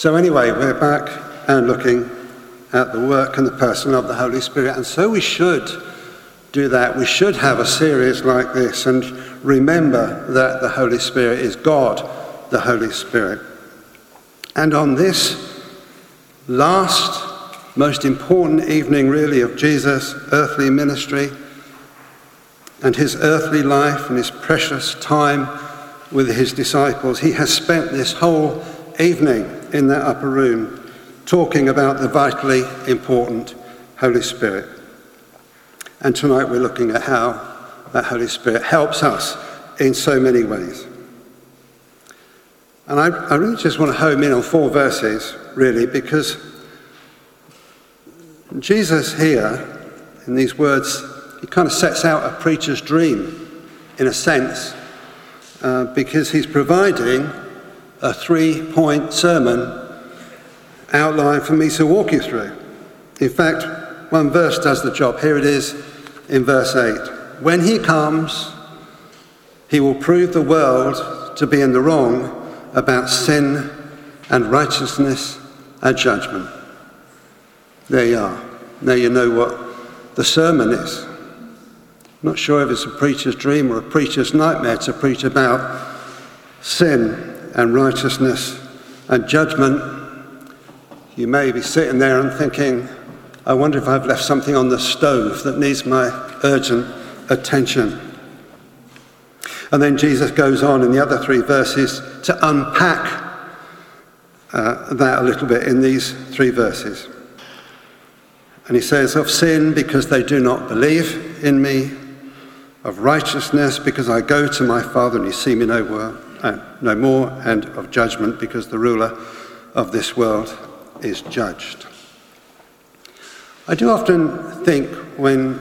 So anyway, we're back and looking at the work and the person of the Holy Spirit. And so we should do that. We should have a series like this and remember that the Holy Spirit is God, the Holy Spirit. And on this last, most important evening really of Jesus' earthly ministry and his earthly life and his precious time with his disciples, he has spent this whole evening in that upper room talking about the vitally important Holy Spirit. And tonight we're looking at how that Holy Spirit helps us in so many ways. And I really just want to home in on four verses, really, because Jesus here, in these words, he kind of sets out a preacher's dream, in a sense, because he's providing a three-point sermon outline for me to walk you through. In fact, one verse does the job. Here it is in verse 8. When he comes, he will prove the world to be in the wrong about sin and righteousness and judgment. There you are. Now you know what the sermon is. I'm not sure if it's a preacher's dream or a preacher's nightmare to preach about sin and righteousness and judgment. You may be sitting there and thinking, I wonder if I've left something on the stove that needs my urgent attention. And then Jesus goes on in the other three verses to unpack that a little bit in these three verses. And he says, of sin, because they do not believe in me. Of righteousness, because I go to my Father and you see me no more. And of judgment, because the ruler of this world is judged. I do often think when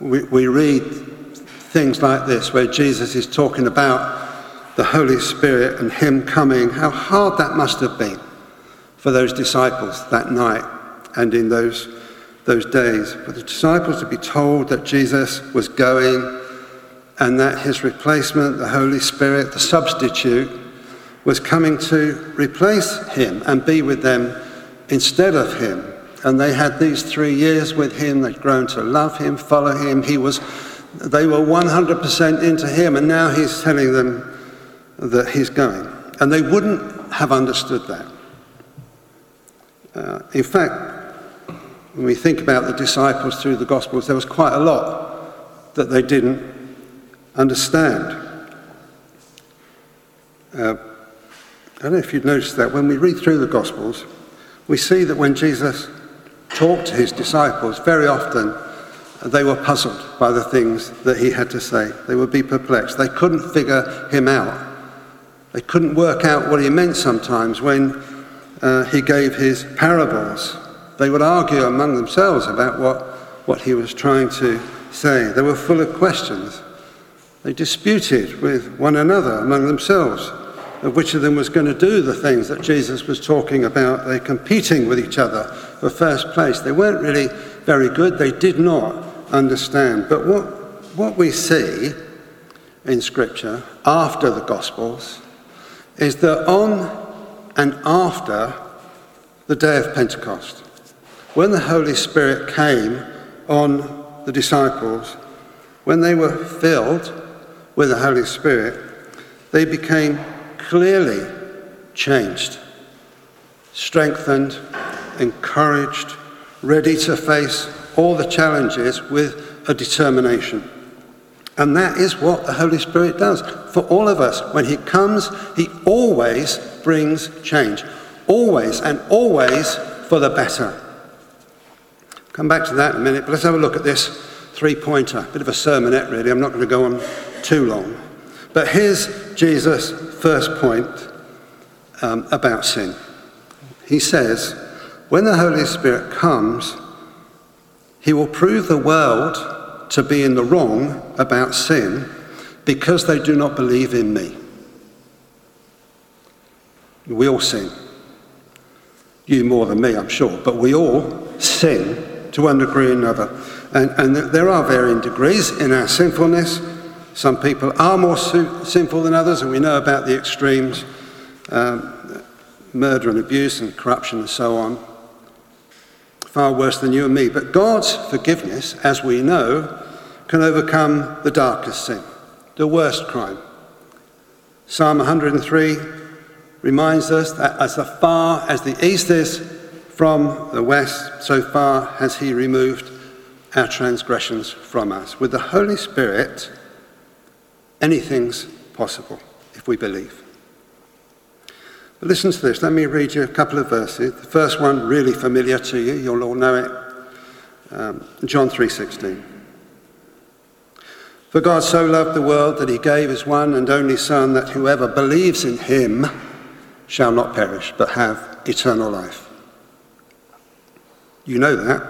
we read things like this, where Jesus is talking about the Holy Spirit and him coming, how hard that must have been for those disciples that night and in those days. For the disciples to be told that Jesus was going and that his replacement, the Holy Spirit, the substitute, was coming to replace him and be with them instead of him. And they had these 3 years with him. They'd grown to love him, follow him. They were 100% into him, and now he's telling them that he's going. And they wouldn't have understood that. In fact, when we think about the disciples through the Gospels, there was quite a lot that they didn't understand. I don't know if you'd noticed that. When we read through the Gospels, we see that when Jesus talked to his disciples, very often they were puzzled by the things that he had to say. They would be perplexed. They couldn't figure him out. They couldn't work out what he meant sometimes when he gave his parables. They would argue among themselves about what he was trying to say. They were full of questions. They disputed with one another among themselves of which of them was going to do the things that Jesus was talking about. They were competing with each other for first place. They weren't really very good. They did not understand. But what we see in Scripture after the Gospels is that on and after the day of Pentecost, when the Holy Spirit came on the disciples, when they were filled with the Holy Spirit, they became clearly changed, strengthened, encouraged, ready to face all the challenges with a determination. And that is what the Holy Spirit does for all of us. When he comes, he always brings change. Always, and always for the better. Come back to that in a minute, but let's have a look at this three-pointer. Bit of a sermonette, really. I'm not going to go on too long. But here's Jesus' first point about sin. He says, when the Holy Spirit comes, he will prove the world to be in the wrong about sin because they do not believe in me. We all sin. You more than me, I'm sure, but we all sin to one degree or another. And there are varying degrees in our sinfulness. Some people are more sinful than others, and we know about the extremes. murder and abuse and corruption and so on, far worse than you and me. But God's forgiveness, as we know, can overcome the darkest sin, the worst crime. Psalm 103 reminds us that as far as the east is from the west, so far has he removed our transgressions from us. With the Holy Spirit, anything's possible if we believe. But listen to this. Let me read you a couple of verses. The first one, really familiar to you. You'll all know it. John 3:16. For God so loved the world that he gave his one and only Son, that whoever believes in him shall not perish, but have eternal life. You know that.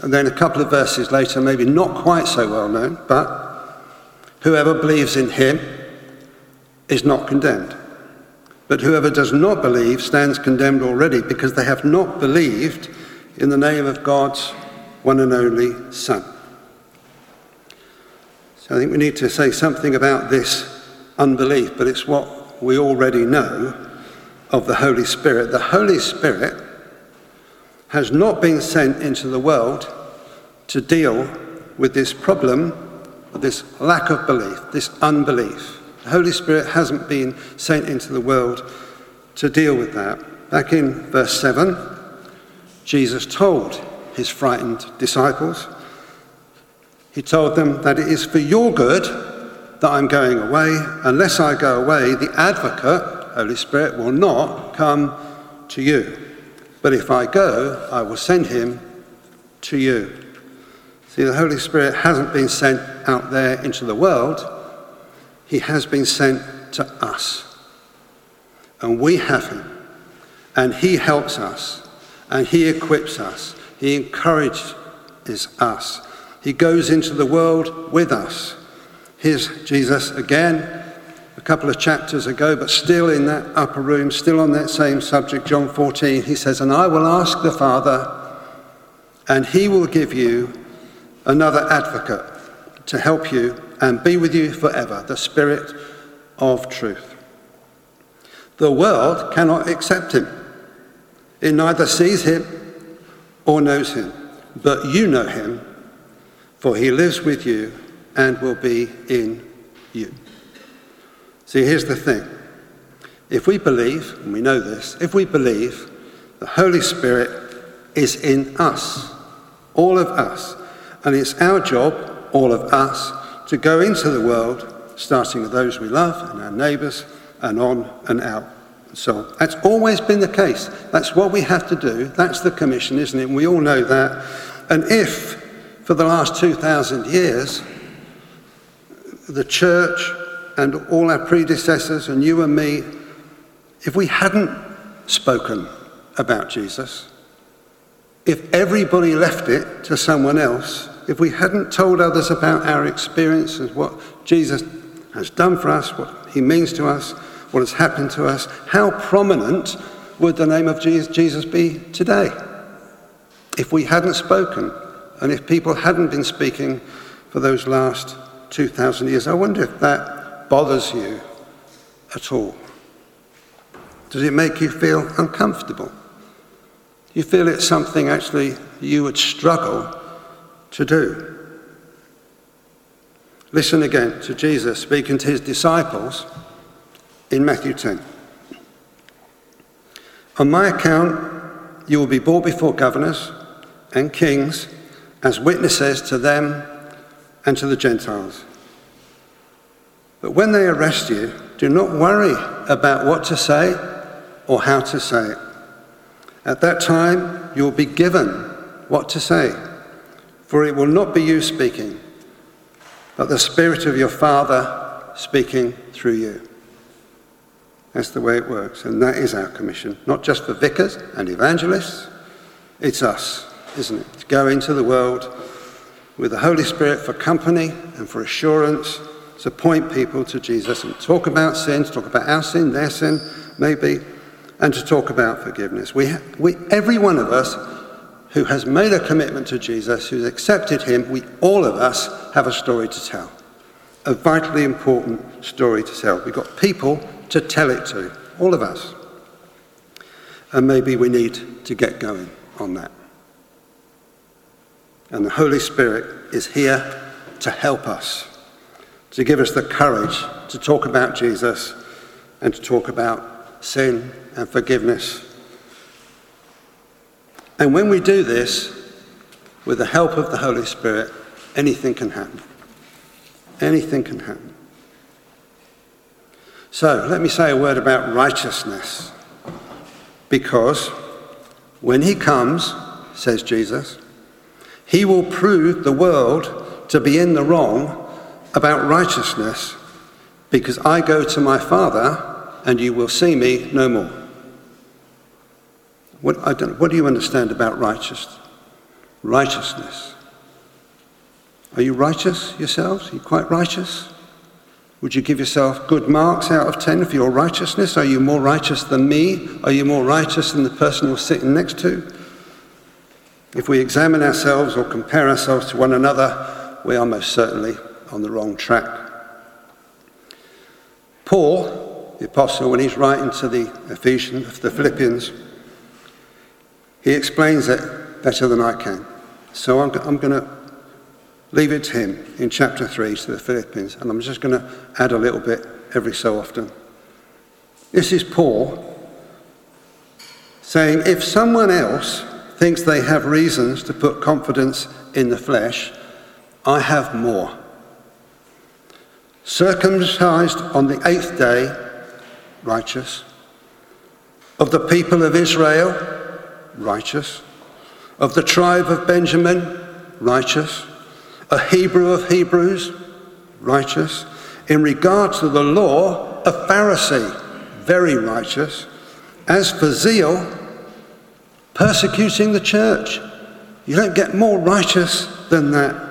And then a couple of verses later, maybe not quite so well known, but whoever believes in him is not condemned. But whoever does not believe stands condemned already, because they have not believed in the name of God's one and only Son. So I think we need to say something about this unbelief, but it's what we already know of the Holy Spirit. The Holy Spirit has not been sent into the world to deal with this problem, this lack of belief, this unbelief. The Holy Spirit hasn't been sent into the world to deal with that. Back in verse 7, Jesus told his frightened disciples, he told them that it is for your good that I'm going away. Unless I go away, the advocate, Holy Spirit, will not come to you. But if I go, I will send him to you. See, the Holy Spirit hasn't been sent out there into the world. He has been sent to us, and we have him, and he helps us, and he equips us, he encourages us, he goes into the world with us. Here's Jesus again, a couple of chapters ago, but still in that upper room, still on that same subject, John 14, he says, and I will ask the Father, and he will give you another advocate to help you and be with you forever, the Spirit of truth. The world cannot accept him. It neither sees him or knows him, but you know him, for he lives with you and will be in you. See, here's the thing. If we believe, and we know this, if we believe, the Holy Spirit is in us, all of us, and it's our job, all of us, to go into the world, starting with those we love and our neighbours, and on and out. So that's always been the case. That's what we have to do. That's the commission, isn't it? We all know that. And if, for the last 2,000 years, the church and all our predecessors and you and me, if we hadn't spoken about Jesus, if everybody left it to someone else, if we hadn't told others about our experiences, what Jesus has done for us, what he means to us, what has happened to us, how prominent would the name of Jesus be today? If we hadn't spoken, and if people hadn't been speaking for those last 2,000 years, I wonder if that bothers you at all. Does it make you feel uncomfortable? You feel it's something actually you would struggle to do. Listen again to Jesus speaking to his disciples in Matthew 10. On my account, you will be brought before governors and kings as witnesses to them and to the Gentiles. But when they arrest you, do not worry about what to say or how to say it. At that time, you will be given what to say. For it will not be you speaking, but the Spirit of your Father speaking through you. That's the way it works, and that is our commission. Not just for vicars and evangelists, it's us, isn't it? To go into the world with the Holy Spirit for company and for assurance, to point people to Jesus and talk about sin, to talk about our sin, their sin, maybe, and to talk about forgiveness. Every one of us who has made a commitment to Jesus, who's accepted him, we, all of us, have a story to tell. A vitally important story to tell. We've got people to tell it to, all of us. and maybe we need to get going on that. And the Holy Spirit is here to help us, to give us the courage to talk about Jesus and to talk about sin and forgiveness. And when we do this, with the help of the Holy Spirit, anything can happen. Anything can happen. So, let me say a word about righteousness. Because when he comes, says Jesus, he will prove the world to be in the wrong about righteousness, because I go to my Father and you will see me no more. What do you understand about righteousness? Righteousness. Are you righteous yourselves? Are you quite righteous? Would you give yourself good marks out of 10 for your righteousness? Are you more righteous than me? Are you more righteous than the person you're sitting next to? If we examine ourselves or compare ourselves to one another, we are most certainly on the wrong track. Paul, the apostle, when he's writing to the Philippians, he explains it better than I can. So I'm going to leave it to him in chapter 3 to the Philippians, and I'm just going to add a little bit every so often. This is Paul saying, if someone else thinks they have reasons to put confidence in the flesh, I have more. Circumcised on the 8th day, righteous. Of the people of Israel, righteous. Of the tribe of Benjamin, righteous. A Hebrew of Hebrews, righteous. In regard to the law, a Pharisee, very righteous. As for zeal, persecuting the church. You don't get more righteous than that.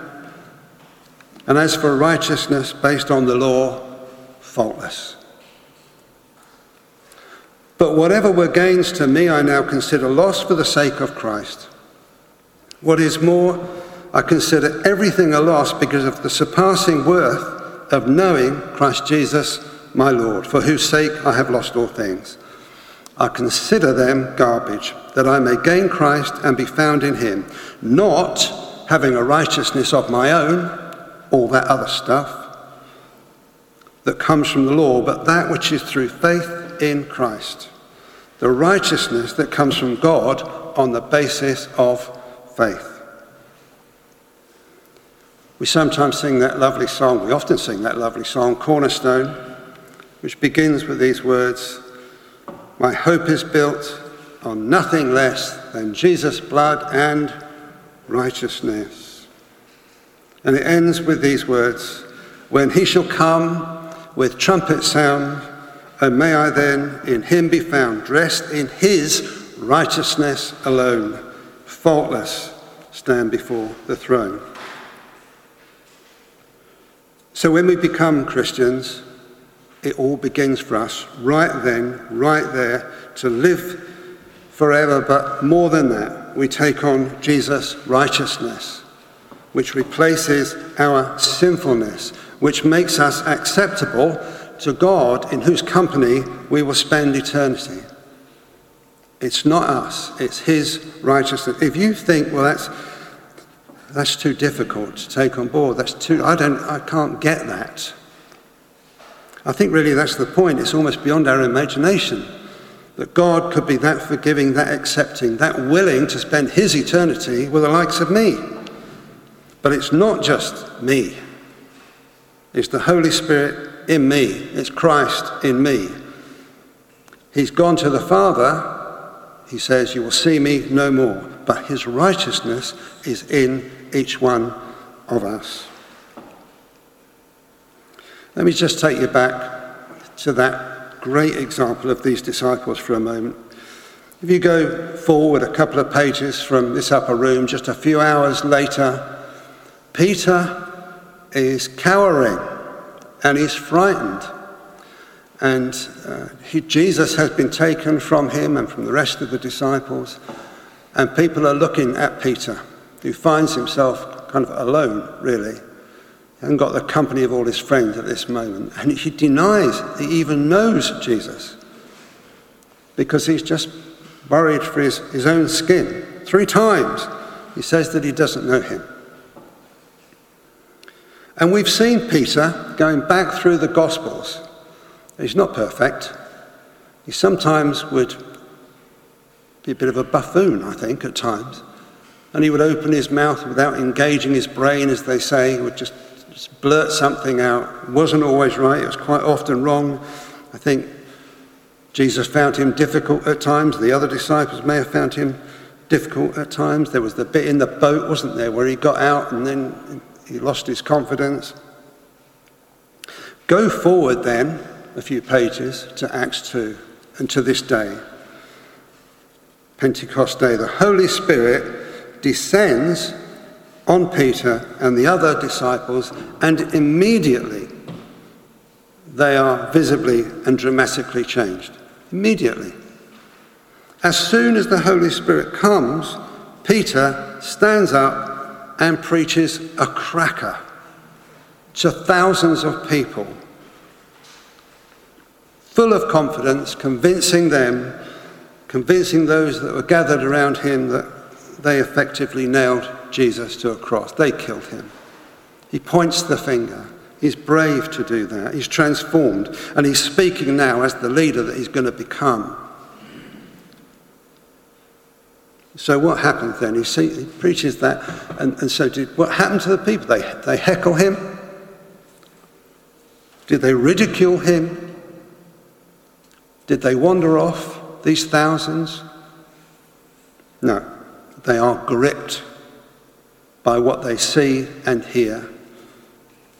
And as for righteousness based on the law, faultless. But whatever were gains to me, I now consider loss for the sake of Christ. What is more, I consider everything a loss because of the surpassing worth of knowing Christ Jesus, my Lord, for whose sake I have lost all things. I consider them garbage, that I may gain Christ and be found in him, not having a righteousness of my own, all that other stuff that comes from the law, but that which is through faith in Christ, the righteousness that comes from God on the basis of faith. We sometimes sing that lovely song, we often sing that lovely song, Cornerstone, which begins with these words, my hope is built on nothing less than Jesus' blood and righteousness. And it ends with these words, when he shall come with trumpet sound, and may I then in him be found, dressed in his righteousness alone, faultless, stand before the throne. So when we become Christians, it all begins for us right then, right there, to live forever. But more than that, we take on Jesus' righteousness, which replaces our sinfulness, which makes us acceptable to God, in whose company we will spend eternity. It's not us, it's his righteousness. If you think, well, that's too difficult to take on board. I can't get that. I think really that's the point. It's almost beyond our imagination that God could be that forgiving, that accepting, that willing to spend his eternity with the likes of me. But it's not just me. It's the Holy Spirit in me. It's Christ in me. He's gone to the Father. He says, you will see me no more. But his righteousness is in each one of us. Let me just take you back to that great example of these disciples for a moment. If you go forward a couple of pages from this upper room, just a few hours later, Peter is cowering and he's frightened. And Jesus has been taken from him and from the rest of the disciples. And people are looking at Peter, who finds himself kind of alone, really. He hasn't got the company of all his friends at this moment. And he denies he even knows Jesus, because he's just buried for his own skin. 3 times he says that he doesn't know him. And we've seen Peter going back through the Gospels. He's not perfect. He sometimes would be a bit of a buffoon, I think, at times. And he would open his mouth without engaging his brain, as they say. He would just blurt something out. It wasn't always right. It was quite often wrong. I think Jesus found him difficult at times. The other disciples may have found him difficult at times. There was the bit in the boat, wasn't there, where he got out and then he lost his confidence. Go forward then a few pages to Acts 2 and to this day, Pentecost Day. The Holy Spirit descends on Peter and the other disciples, and immediately they are visibly and dramatically changed. Immediately. As soon as the Holy Spirit comes, Peter stands up and preaches a cracker to thousands of people, full of confidence, convincing them, convincing those that were gathered around him that they effectively nailed Jesus to a cross. They killed him. He points the finger. He's brave to do that. He's transformed, and he's speaking now as the leader that he's going to become. So what happens then? He preaches that, and so what happened to the people? They heckle him? Did they ridicule him? Did they wander off, these thousands? No. They are gripped by what they see and hear.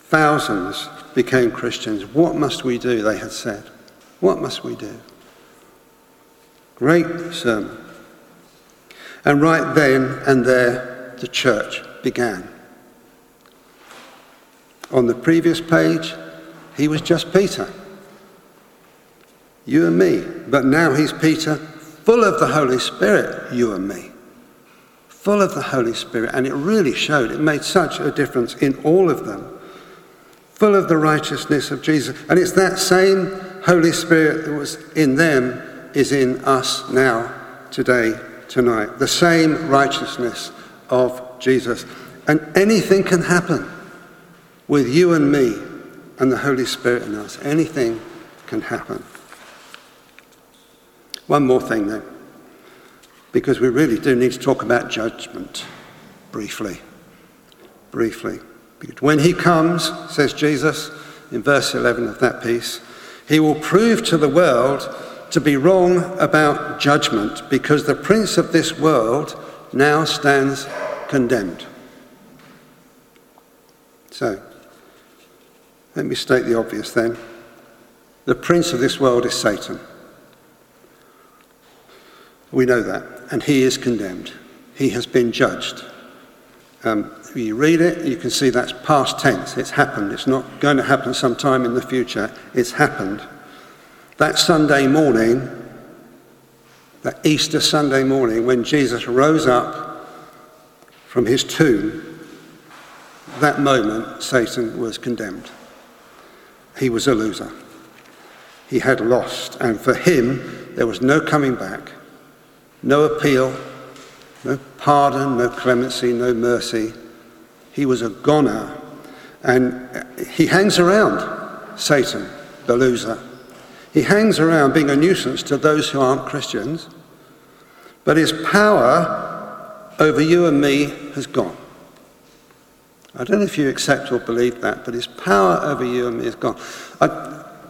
Thousands became Christians. What must we do, they had said. What must we do? Great sermon. And right then and there, the church began. On the previous page, he was just Peter. You and me. But now he's Peter, full of the Holy Spirit, you and me. Full of the Holy Spirit. And it really showed. It made such a difference in all of them. Full of the righteousness of Jesus. And it's that same Holy Spirit that was in them is in us now, today, tonight, the same righteousness of Jesus. And anything can happen with you and me and the Holy Spirit in us. Anything can happen. One more thing then, because we really do need to talk about judgment briefly. Briefly. Because when he comes, says Jesus in verse 11 of that piece, he will prove to the world to be wrong about judgment, because the prince of this world now stands condemned. So, let me state the obvious then. The prince of this world is Satan. We know that, and he is condemned. He has been judged. If you read it, you can see that's past tense. It's happened. It's not going to happen sometime in the future. It's happened. That Sunday morning, that Easter Sunday morning, when Jesus rose up from his tomb, that moment Satan was condemned. He was a loser. He had lost, and for him there was no coming back, no appeal, no pardon, no clemency, no mercy. He was a goner, and he hangs around, Satan, the loser. He hangs around being a nuisance to those who aren't Christians, but his power over you and me has gone. I don't know if you accept or believe that, but his power over you and me is gone.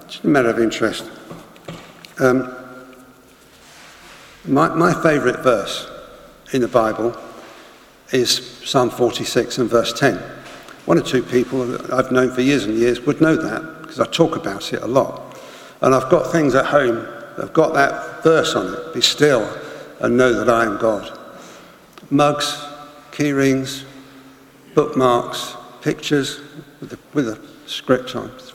Just a matter of interest. My favourite verse in the Bible is Psalm 46 and verse 10. One or two people that I've known for years and years would know that, because I talk about it a lot. And I've got things at home that have got that verse on it. Be still and know that I am God. Mugs, key rings, bookmarks, pictures with a script on. It's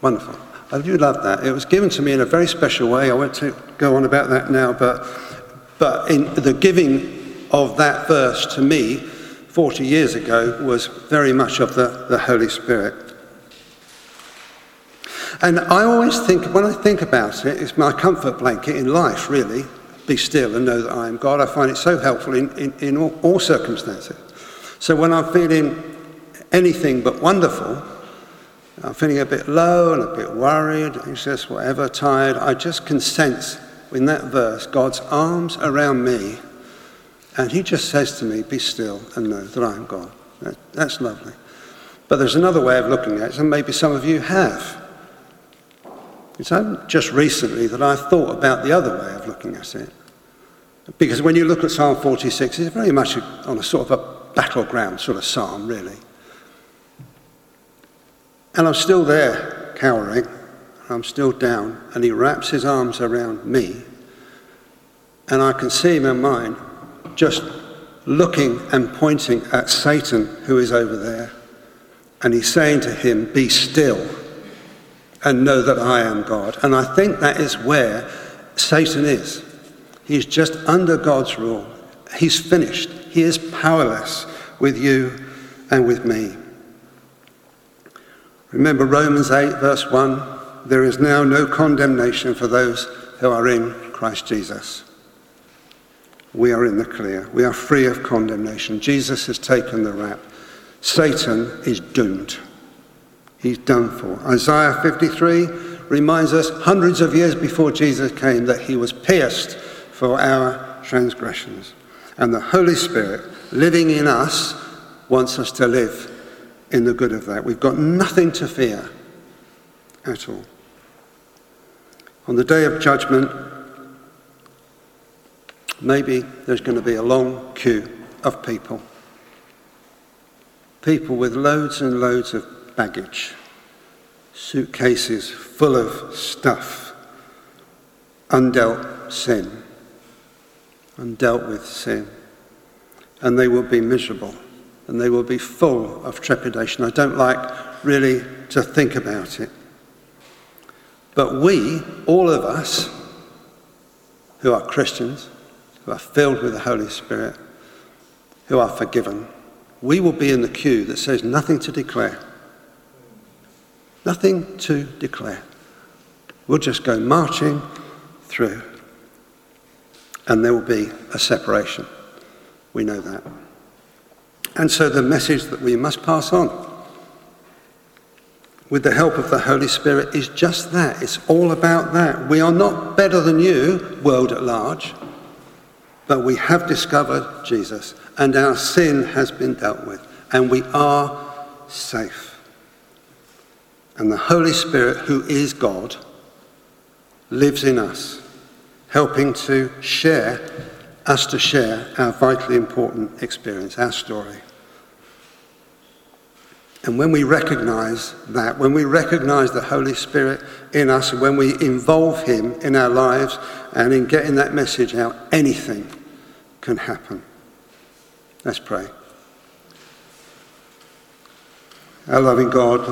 wonderful. I do love that. It was given to me in a very special way. I won't go on about that now, but in the giving of that verse to me 40 years ago was very much of the Holy Spirit. And I always think, when I think about it, it's my comfort blanket in life, really. be still and know that I am God. I find it so helpful in all circumstances. So when I'm feeling anything but wonderful, I'm feeling a bit low and a bit worried, anxious, whatever, tired, I just can sense in that verse God's arms around me, and he just says to me, be still and know that I am God. That's lovely. But there's another way of looking at it, and maybe some of you have. It's only just recently that I thought about the other way of looking at it. Because when you look at Psalm 46, it's very much on a sort of a battleground sort of psalm, really. And I'm still there, cowering, and I'm still down, and he wraps his arms around me, and I can see in my mind just looking and pointing at Satan, who is over there, and he's saying to him, be still and know that I am God. And I think that is where Satan is. He's just under God's rule. He's finished. He is powerless with you and with me. Remember Romans 8, verse 1, there is now no condemnation for those who are in Christ Jesus. We are in the clear. We are free of condemnation. Jesus has taken the rap. Satan is doomed. He's done for. Isaiah 53 reminds us hundreds of years before Jesus came that he was pierced for our transgressions. And the Holy Spirit living in us wants us to live in the good of that. We've got nothing to fear at all. On the day of judgment, maybe there's going to be a long queue of people. People with loads and loads of baggage, suitcases full of stuff, undealt with sin, and they will be miserable, and they will be full of trepidation. I don't like really to think about it, but we, all of us who are Christians, who are filled with the Holy Spirit, who are forgiven, we will be in the queue that says nothing to declare. Nothing to declare. We'll just go marching through. And there will be a separation. We know that. And so the message that we must pass on with the help of the Holy Spirit is just that. It's all about that. We are not better than you, world at large, but we have discovered Jesus, and our sin has been dealt with, and we are safe. And the Holy Spirit, who is God, lives in us, helping to share our vitally important experience, our story. And when we recognize that, when we recognize the Holy Spirit in us, when we involve him in our lives and in getting that message out, anything can happen. Let's pray. Our loving God,